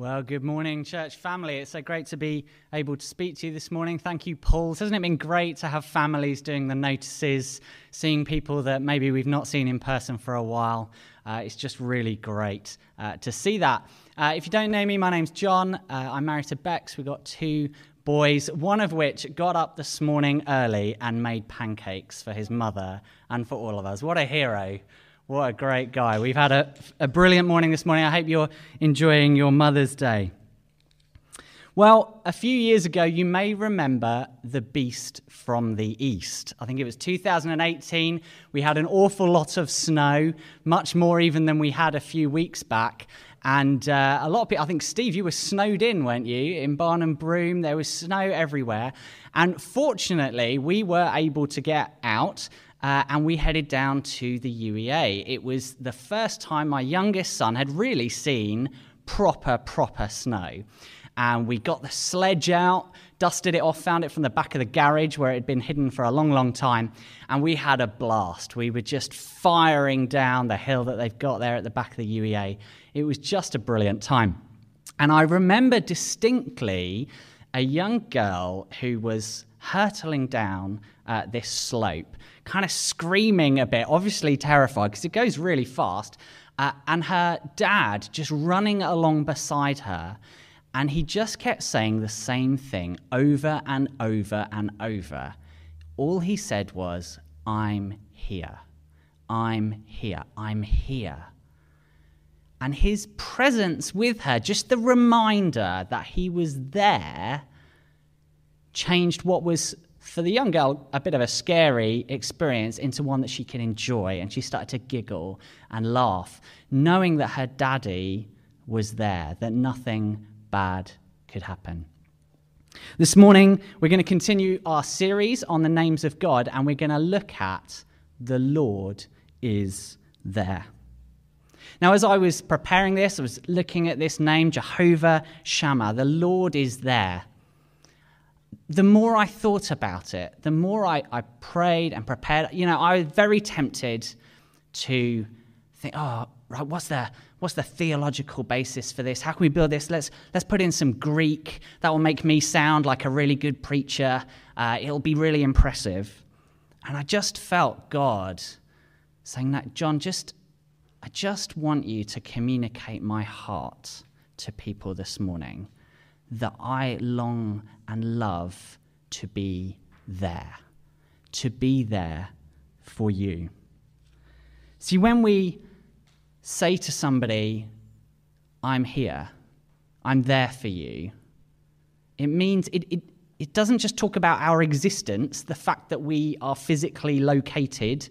Well, good morning, church family. It's so great to be able to speak to you this morning. Thank you, Paul. Hasn't it been great to have families doing the notices, seeing people that maybe we've not seen in person for a while? It's just really great to see that. If you don't know me, my name's John. I'm married to Bex. We've got two boys, one of which got up this morning early and made pancakes for his mother and for all of us. What a hero. What a great guy. We've had a brilliant morning this morning. I hope you're enjoying your Mother's Day. Well, a few years ago, you may remember The Beast from the East. I think it was 2018. We had an awful lot of snow, much more even than we had a few weeks back. And a lot of people, I think, Steve, you were snowed in, weren't you? In Barnum Broom, there was snow everywhere. And fortunately, we were able to get out. And we headed down to the UEA. It was the first time my youngest son had really seen proper snow. And we got the sledge out, dusted it off, found it from the back of the garage where it had been hidden for a long time. And we had a blast. We were just firing down the hill that they've got there at the back of the UEA. It was just a brilliant time. And I remember distinctly a young girl who was hurtling down this slope, kind of screaming a bit, obviously terrified because it goes really fast, and her dad just running along beside her, and he just kept saying the same thing over and over and over. All he said was, "I'm here, I'm here, I'm here." And his presence with her, just the reminder that he was there, changed what was, for the young girl, a bit of a scary experience into one that she can enjoy. And she started to giggle and laugh, knowing that her daddy was there, that nothing bad could happen. This morning, we're going to continue our series on the names of God, and we're going to look at the Lord is there. Now, as I was preparing this, I was looking at this name, Jehovah Shammah, the Lord is there. The more I thought about it, the more I prayed and prepared, you know, I was very tempted to think, oh, right, what's the theological basis for this? How can we build this? Let's put in some Greek. That will make me sound like a really good preacher. It'll be really impressive. And I just felt God saying that, John, I just want you to communicate my heart to people this morning, that I long and love to be there for you. See, when we say to somebody, I'm here, I'm there for you, it means it doesn't just talk about our existence, the fact that we are physically located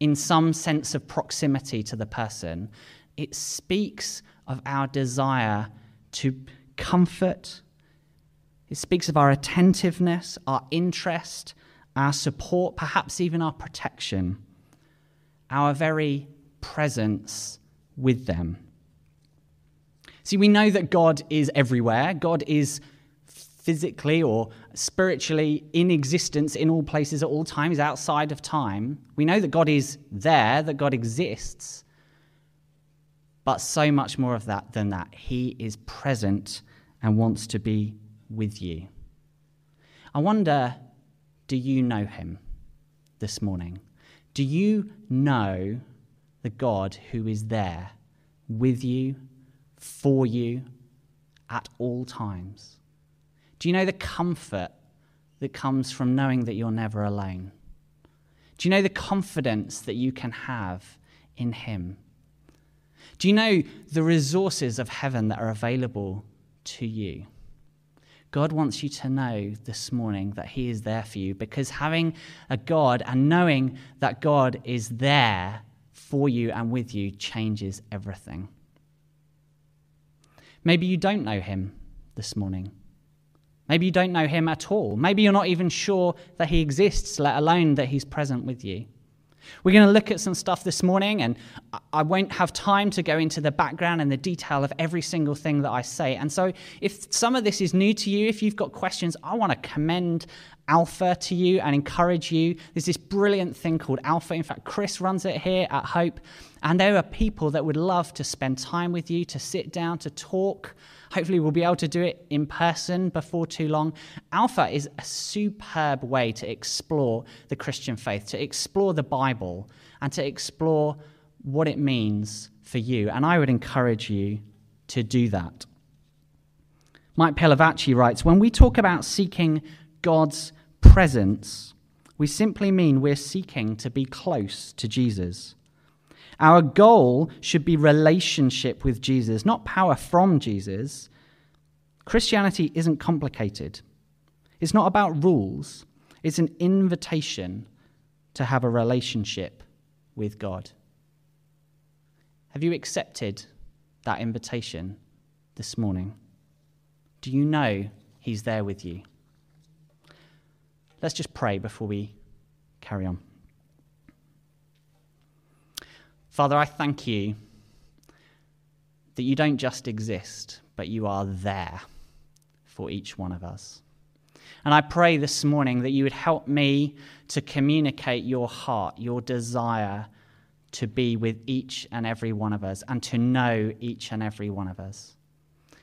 in some sense of proximity to the person. It speaks of our desire to comfort. It speaks of our attentiveness, our interest, our support, perhaps even our protection, our very presence with them. See, we know that God is everywhere. God is physically or spiritually in existence in all places at all times, outside of time. We know that God is there, that God exists. But so much more of that than that. He is present and wants to be with you. I wonder, do you know him this morning? Do you know the God who is there with you, for you, at all times? Do you know the comfort that comes from knowing that you're never alone? Do you know the confidence that you can have in him? Do you know the resources of heaven that are available to you? God wants you to know this morning that he is there for you, because having a God and knowing that God is there for you and with you changes everything. Maybe you don't know him this morning. Maybe you don't know him at all. Maybe you're not even sure that he exists, let alone that he's present with you. We're going to look at some stuff this morning, and I won't have time to go into the background and the detail of every single thing that I say. And so if some of this is new to you, if you've got questions, I want to commend Alpha to you and encourage you. There's this brilliant thing called Alpha. In fact, Chris runs it here at Hope. And there are people that would love to spend time with you, to sit down, to talk. Hopefully we'll be able to do it in person before too long. Alpha is a superb way to explore the Christian faith, to explore the Bible, and to explore what it means for you. And I would encourage you to do that. Mike Pelavacci writes, when we talk about seeking God's presence, we simply mean we're seeking to be close to Jesus. Our goal should be relationship with Jesus, not power from Jesus. Christianity isn't complicated. It's not about rules. It's an invitation to have a relationship with God. Have you accepted that invitation this morning? Do you know he's there with you? Let's just pray before we carry on. Father, I thank you that you don't just exist, but you are there for each one of us. And I pray this morning that you would help me to communicate your heart, your desire to be with each and every one of us and to know each and every one of us.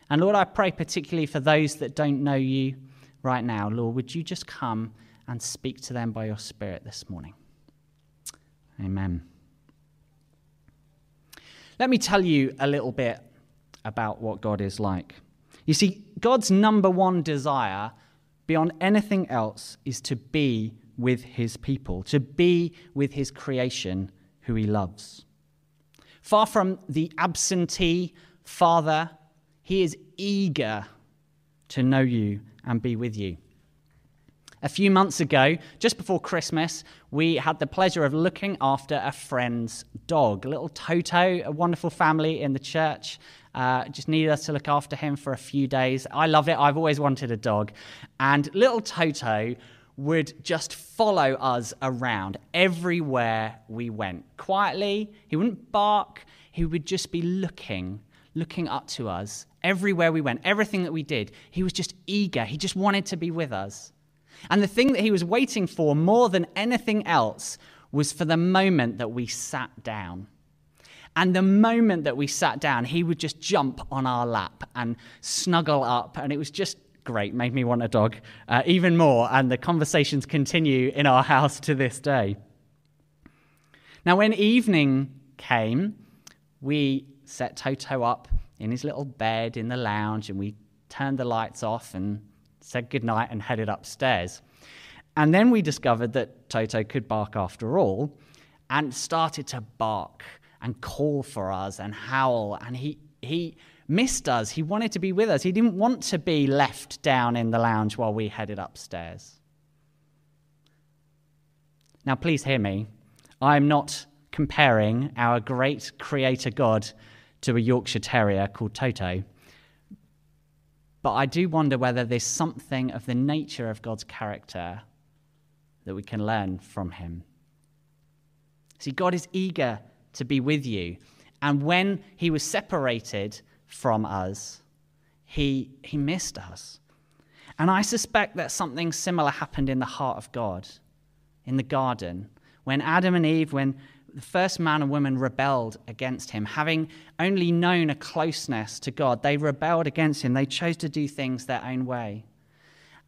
And Lord, I pray particularly for those that don't know you right now. Lord, would you just come and speak to them by your Spirit this morning? Amen. Let me tell you a little bit about what God is like. You see, God's number one desire beyond anything else is to be with his people, to be with his creation who he loves. Far from the absentee father, he is eager to know you and be with you. A few months ago, just before Christmas, we had the pleasure of looking after a friend's dog, little Toto, a wonderful family in the church. Just needed us to look after him for a few days. I love it. I've always wanted a dog. And little Toto would just follow us around everywhere we went. Quietly, he wouldn't bark. He would just be looking up to us everywhere we went, everything that we did. He was just eager. He just wanted to be with us. And the thing that he was waiting for more than anything else was for the moment that we sat down. And the moment that we sat down, he would just jump on our lap and snuggle up. And it was just great, made me want a dog even more. And the conversations continue in our house to this day. Now, when evening came, we set Toto up in his little bed in the lounge and we turned the lights off and said goodnight and headed upstairs. And then we discovered that Toto could bark after all and started to bark and call for us and howl. And he missed us. He wanted to be with us. He didn't want to be left down in the lounge while we headed upstairs. Now, please hear me. I'm not comparing our great creator God to a Yorkshire Terrier called Toto. But I do wonder whether there's something of the nature of God's character that we can learn from him. See, God is eager to be with you. And when he was separated from us, he missed us. And I suspect that something similar happened in the heart of God, in the garden, when Adam and Eve, when the first man and woman rebelled against him. Having only known a closeness to God, they rebelled against him. They chose to do things their own way.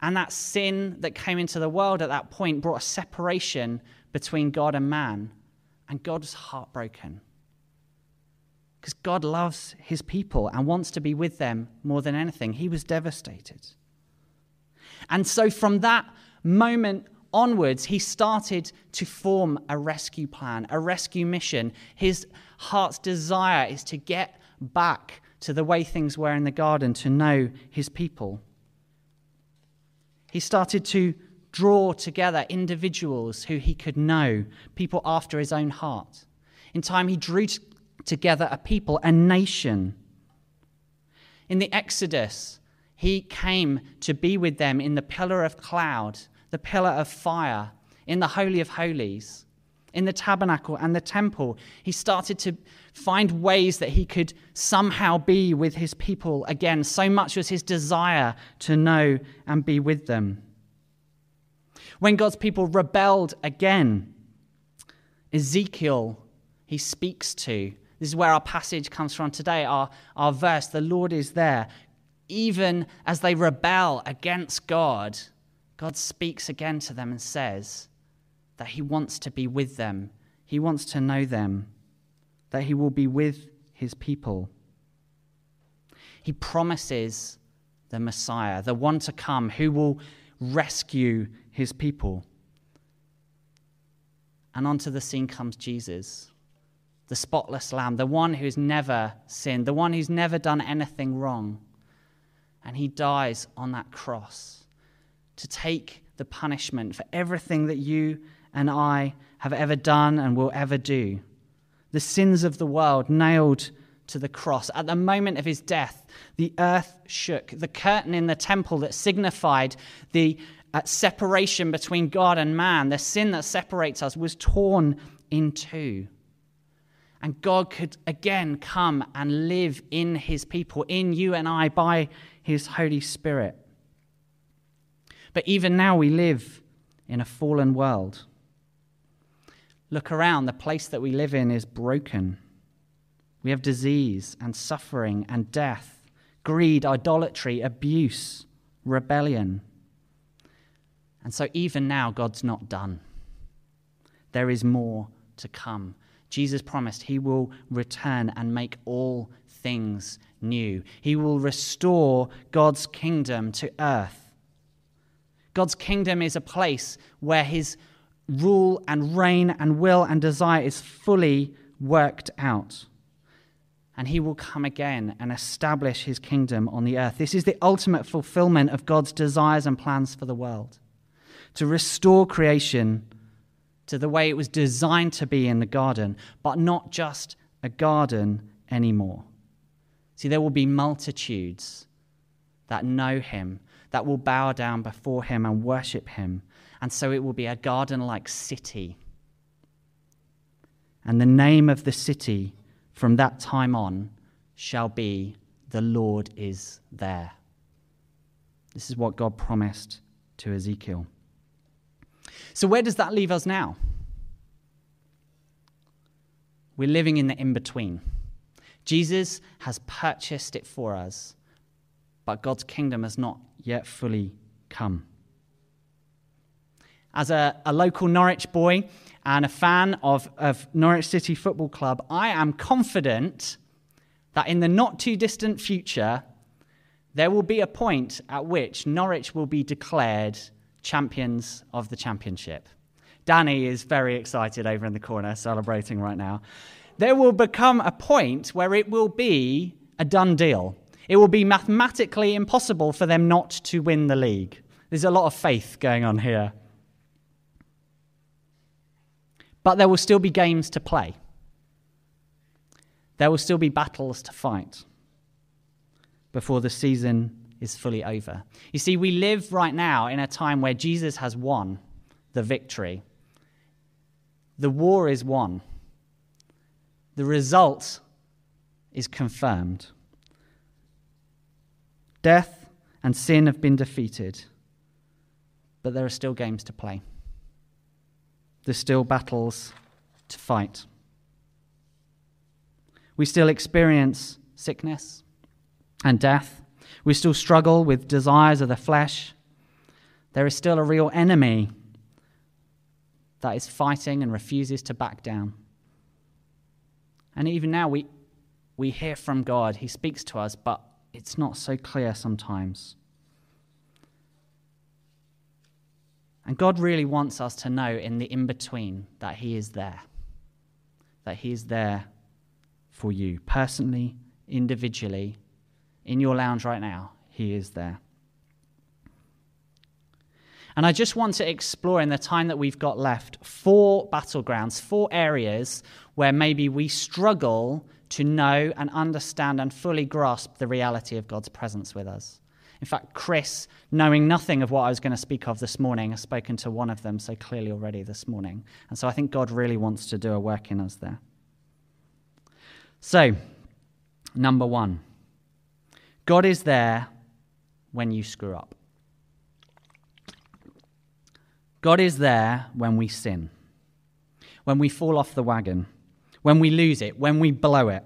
And that sin that came into the world at that point brought a separation between God and man. And God was heartbroken. Because God loves his people and wants to be with them more than anything. He was devastated. And so from that moment onwards, he started to form a rescue plan, a rescue mission. His heart's desire is to get back to the way things were in the garden, to know his people. He started to draw together individuals who he could know, people after his own heart. In time, he drew together a people, a nation. In the Exodus, he came to be with them in the pillar of cloud, the pillar of fire, in the Holy of Holies, in the tabernacle and the temple. He started to find ways that he could somehow be with his people again. So much was his desire to know and be with them. when God's people rebelled again, Ezekiel, he speaks to. This is where our passage comes from today, our verse, the Lord is there. Even as they rebel against God, God speaks again to them and says that he wants to be with them. He wants to know them, that he will be with his people. He promises the Messiah, the one to come, who will rescue his people. And onto the scene comes Jesus, the spotless lamb, the one who's never sinned, the one who's never done anything wrong. And he dies on that cross to take the punishment for everything that you and I have ever done and will ever do. The sins of the world nailed to the cross. At the moment of his death, the earth shook. The curtain in the temple that signified the separation between God and man, the sin that separates us, was torn in two. And God could again come and live in his people, in you and I, by his Holy Spirit. But even now we live in a fallen world. Look around, the place that we live in is broken. We have disease and suffering and death, greed, idolatry, abuse, rebellion. And so even now, God's not done. There is more to come. Jesus promised he will return and make all things new. He will restore God's kingdom to earth. God's kingdom is a place where his rule and reign and will and desire is fully worked out. And he will come again and establish his kingdom on the earth. This is the ultimate fulfillment of God's desires and plans for the world, to restore creation to the way it was designed to be in the garden, but not just a garden anymore. See, there will be multitudes that know him, that will bow down before him and worship him. And so it will be a garden-like city. And the name of the city from that time on shall be, the Lord is there. This is what God promised to Ezekiel. So where does that leave us now? We're living in the in-between. Jesus has purchased it for us, but God's kingdom has not yet fully come. As a local Norwich boy and a fan of Norwich City Football Club, I am confident that in the not-too-distant future, there will be a point at which Norwich will be declared champions of the championship. Danny is very excited over in the corner, celebrating right now. There will become a point where it will be a done deal. It will be mathematically impossible for them not to win the league. There's a lot of faith going on here. But there will still be games to play. There will still be battles to fight before the season is fully over. You see, we live right now in a time where Jesus has won the victory. The war is won. The result is confirmed. Death and sin have been defeated, but there are still games to play. There's still battles to fight. We still experience sickness and death. We still struggle with desires of the flesh. There is still a real enemy that is fighting and refuses to back down. And even now we hear from God. He speaks to us, but it's not so clear sometimes. And God really wants us to know in the in-between that he is there. That he is there for you, personally, individually. In your lounge right now, he is there. And I just want to explore in the time that we've got left 4 battlegrounds, 4 areas where maybe we struggle to know and understand and fully grasp the reality of God's presence with us. In fact, Chris, knowing nothing of what I was going to speak of this morning, has spoken to one of them so clearly already this morning. And so I think God really wants to do a work in us there. So, number 1. God is there when you screw up. God is there when we sin, when we fall off the wagon, when we lose it, when we blow it.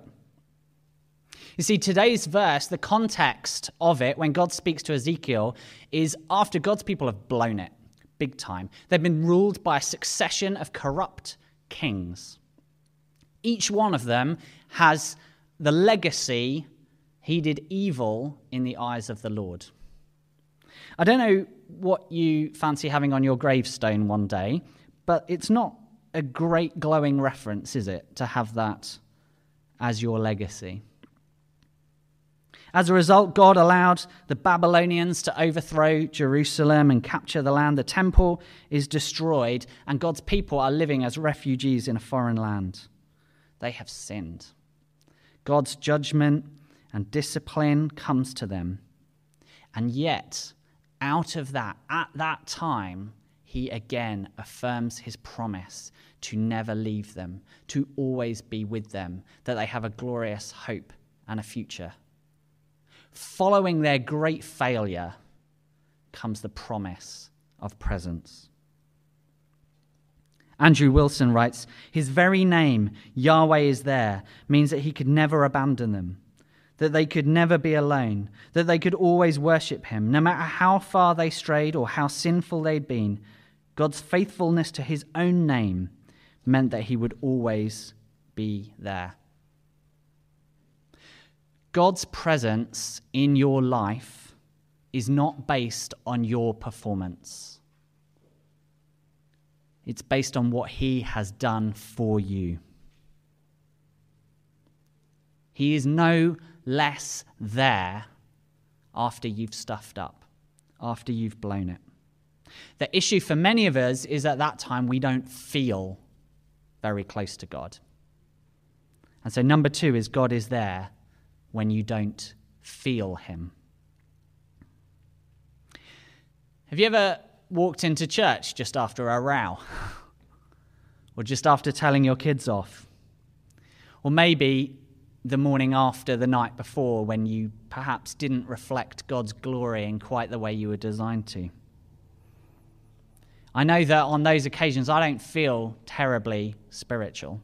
You see, today's verse, the context of it, when God speaks to Ezekiel, is after God's people have blown it big time. They've been ruled by a succession of corrupt kings. Each one of them has the legacy, he did evil in the eyes of the Lord. I don't know what you fancy having on your gravestone one day, but it's not a great glowing reference, is it, to have that as your legacy? As a result, God allowed the Babylonians to overthrow Jerusalem and capture the land. The temple is destroyed, and God's people are living as refugees in a foreign land. They have sinned. God's judgment and discipline comes to them. And yet, out of that, at that time, he again affirms his promise to never leave them, to always be with them, that they have a glorious hope and a future. Following their great failure comes the promise of presence. Andrew Wilson writes, his very name, Yahweh is there, means that he could never abandon them, that they could never be alone, that they could always worship him. No matter how far they strayed or how sinful they'd been, God's faithfulness to his own name meant that he would always be there. God's presence in your life is not based on your performance. It's based on what he has done for you. He is no less there after you've stuffed up, after you've blown it. The issue for many of us is at that time we don't feel very close to God. And so number two is God is there when you don't feel him. Have you ever walked into church just after a row? Or just after telling your kids off? Or maybe the morning after, the night before, when you perhaps didn't reflect God's glory in quite the way you were designed to. I know that on those occasions I don't feel terribly spiritual.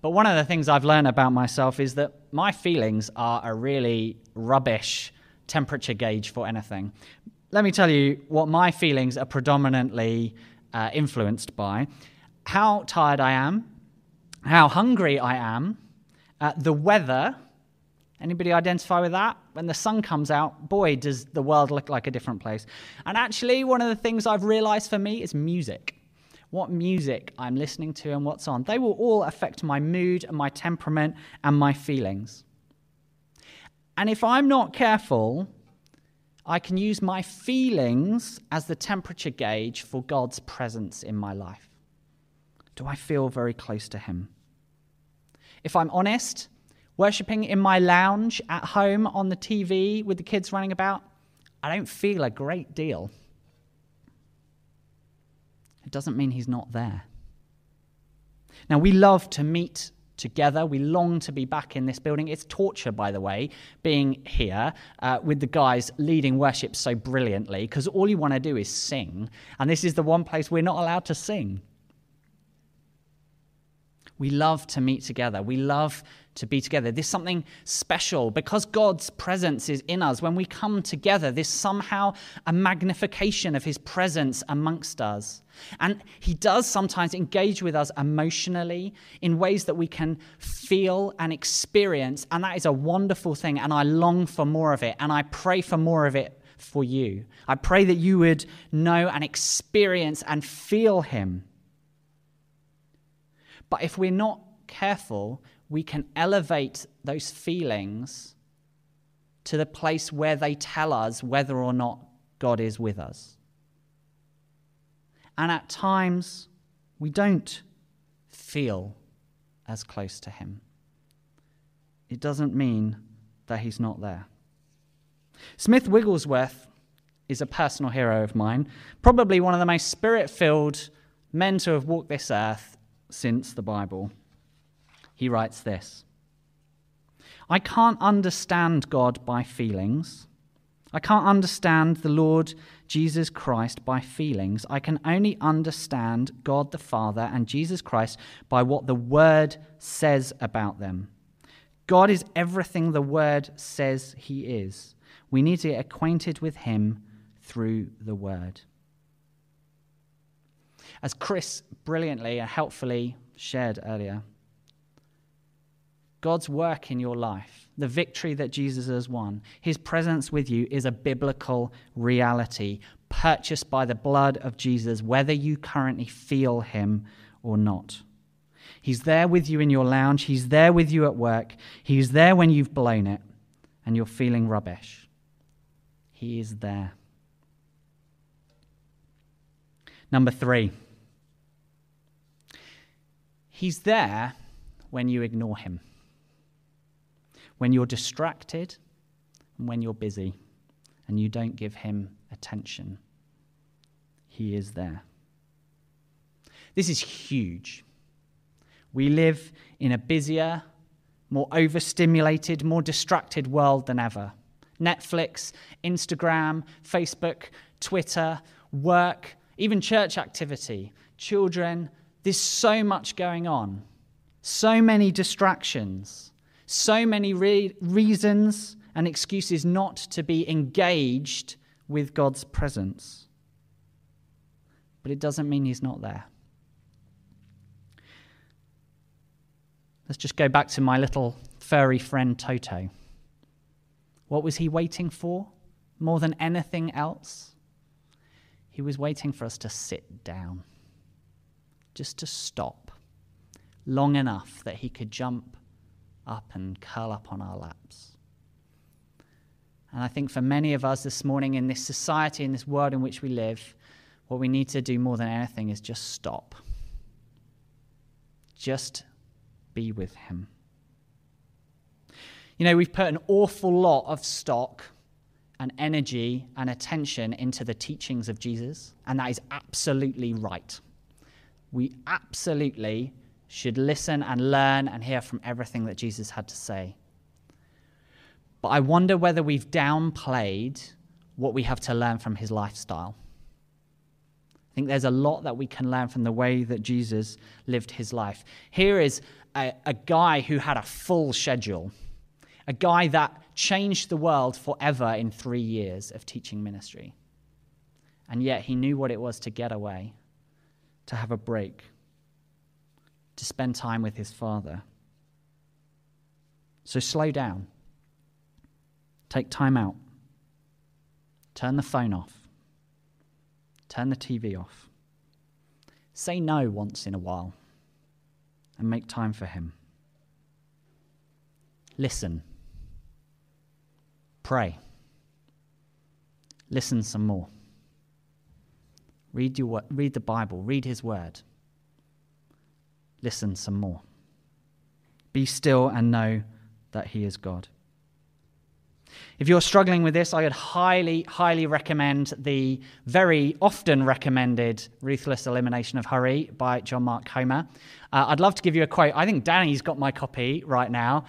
But one of the things I've learned about myself is that my feelings are a really rubbish temperature gauge for anything. Let me tell you what my feelings are predominantly influenced by. How tired I am, how hungry I am, the weather. Anybody identify with that? When the sun comes out, boy, does the world look like a different place. And actually, one of the things I've realized for me is music. What music I'm listening to and what's on. They will all affect my mood and my temperament and my feelings. And if I'm not careful, I can use my feelings as the temperature gauge for God's presence in my life. Do I feel very close to him? If I'm honest, worshipping in my lounge at home on the TV with the kids running about, I don't feel a great deal. It doesn't mean he's not there. Now, we love to meet together. We long to be back in this building. It's torture, by the way, being here with the guys leading worship so brilliantly, because all you want to do is sing, and this is the one place we're not allowed to sing. We love to meet together. We love to be together. There's something special because God's presence is in us. When we come together, there's somehow a magnification of his presence amongst us. And he does sometimes engage with us emotionally in ways that we can feel and experience. And that is a wonderful thing. And I long for more of it. And I pray for more of it for you. I pray that you would know and experience and feel him. But if we're not careful, we can elevate those feelings to the place where they tell us whether or not God is with us. And at times, we don't feel as close to him. It doesn't mean that he's not there. Smith Wigglesworth is a personal hero of mine, probably one of the most spirit-filled men to have walked this earth since the Bible. He writes this: I can't understand God by feelings, I can't understand the Lord Jesus Christ by feelings. I can only understand God the Father and Jesus Christ by what the Word says about them. God is everything the Word says he is. We need to get acquainted with him through the Word. As Chris brilliantly and helpfully shared earlier, God's work in your life, the victory that Jesus has won, his presence with you is a biblical reality purchased by the blood of Jesus, whether you currently feel him or not. He's there with you in your lounge. He's there with you at work. He's there when you've blown it and you're feeling rubbish. He is there. Number 3, he's there when you ignore him, when you're distracted and when you're busy and you don't give him attention. He is there. This is huge. We live in a busier, more overstimulated, more distracted world than ever. Netflix, Instagram, Facebook, Twitter, work, even church activity, children. There's so much going on, so many distractions, so many reasons and excuses not to be engaged with God's presence. But it doesn't mean he's not there. Let's just go back to my little furry friend Toto. What was he waiting for more than anything else? He was waiting for us to sit down, just to stop long enough that he could jump up and curl up on our laps. And I think for many of us this morning in this society, in this world in which we live, what we need to do more than anything is just stop. Just be with him. You know, we've put an awful lot of stock and energy and attention into the teachings of Jesus, and that is absolutely right. We absolutely should listen and learn and hear from everything that Jesus had to say. But I wonder whether we've downplayed what we have to learn from his lifestyle. I think there's a lot that we can learn from the way that Jesus lived his life. Here is a guy who had a full schedule, a guy that changed the world forever in 3 years of teaching ministry. And yet he knew what it was to get away, to have a break, to spend time with his Father. So slow down. Take time out. Turn the phone off. Turn the TV off. Say no once in a while and make time for him. Listen. Pray. Listen some more. Read the Bible. Read his word. Listen some more. Be still and know that he is God. If you're struggling with this, I would highly, highly recommend the very often recommended Ruthless Elimination of Hurry by John Mark Homer. I'd love to give you a quote. I think Danny's got my copy right now,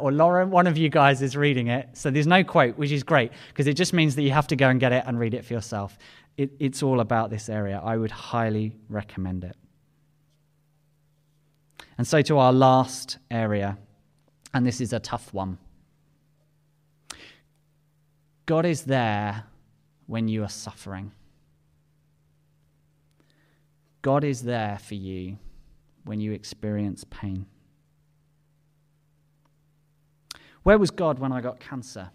or Lauren, one of you guys is reading it. So there's no quote, which is great, because it just means that you have to go and get it and read it for yourself. It's all about this area. I would highly recommend it. And so to our last area, and this is a tough one. God is there when you are suffering. God is there for you when you experience pain. Where was God when I got cancer?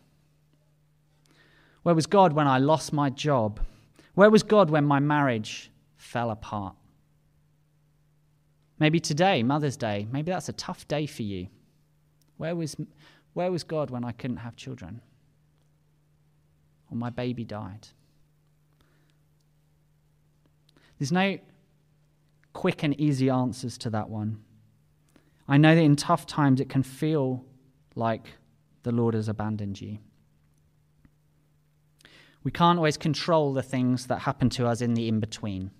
Where was God when I lost my job? Where was God when my marriage fell apart? Maybe today, Mother's Day, maybe that's a tough day for you. Where was God when I couldn't have children? Or my baby died. There's no quick and easy answers to that one. I know that in tough times it can feel like the Lord has abandoned you. We can't always control the things that happen to us in the in-between,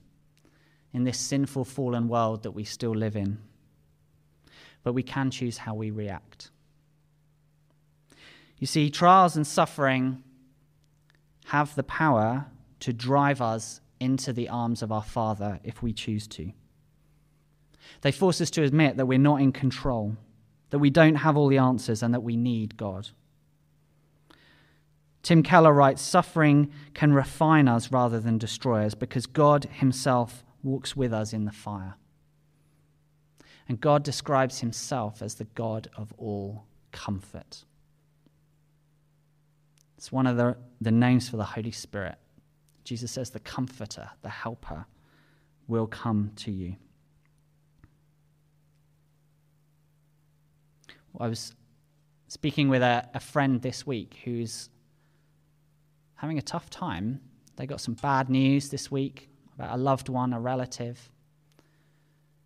in this sinful, fallen world that we still live in. But we can choose how we react. You see, trials and suffering have the power to drive us into the arms of our Father if we choose to. They force us to admit that we're not in control, that we don't have all the answers, and that we need God. Tim Keller writes, "Suffering can refine us rather than destroy us because God himself walks with us in the fire." And God describes himself as the God of all comfort. It's one of the names for the Holy Spirit. Jesus says the Comforter, the Helper, will come to you. Well, I was speaking with a friend this week who's having a tough time. They got some bad news this week about a loved one, a relative.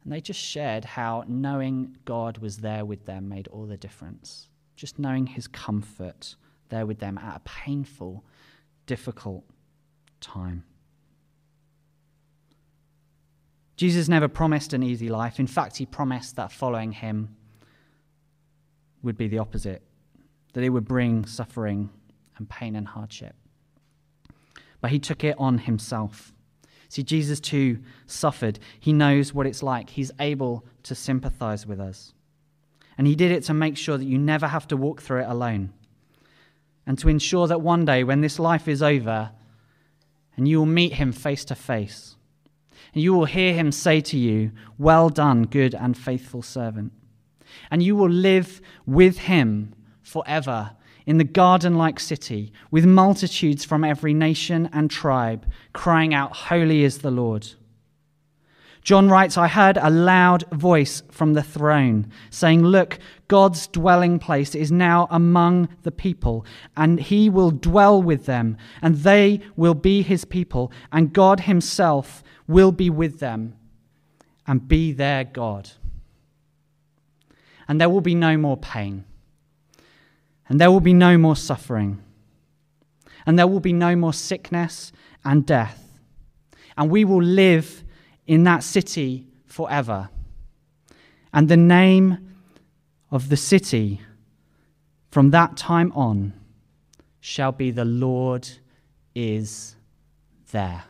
And they just shared how knowing God was there with them made all the difference. Just knowing his comfort there with them at a painful, difficult time. Jesus never promised an easy life. In fact, he promised that following him would be the opposite, that it would bring suffering and pain and hardship. But he took it on himself. See, Jesus too suffered. He knows what it's like. He's able to sympathize with us. And he did it to make sure that you never have to walk through it alone. And to ensure that one day when this life is over, and you will meet him face to face, and you will hear him say to you, "Well done, good and faithful servant." And you will live with him forever in the garden-like city with multitudes from every nation and tribe crying out, "Holy is the Lord." John writes, "I heard a loud voice from the throne saying, 'Look, God's dwelling place is now among the people, and he will dwell with them, and they will be his people, and God himself will be with them and be their God. And there will be no more pain, and there will be no more suffering, and there will be no more sickness and death, and we will live in that city forever. And the name of the city from that time on shall be The Lord is there.'"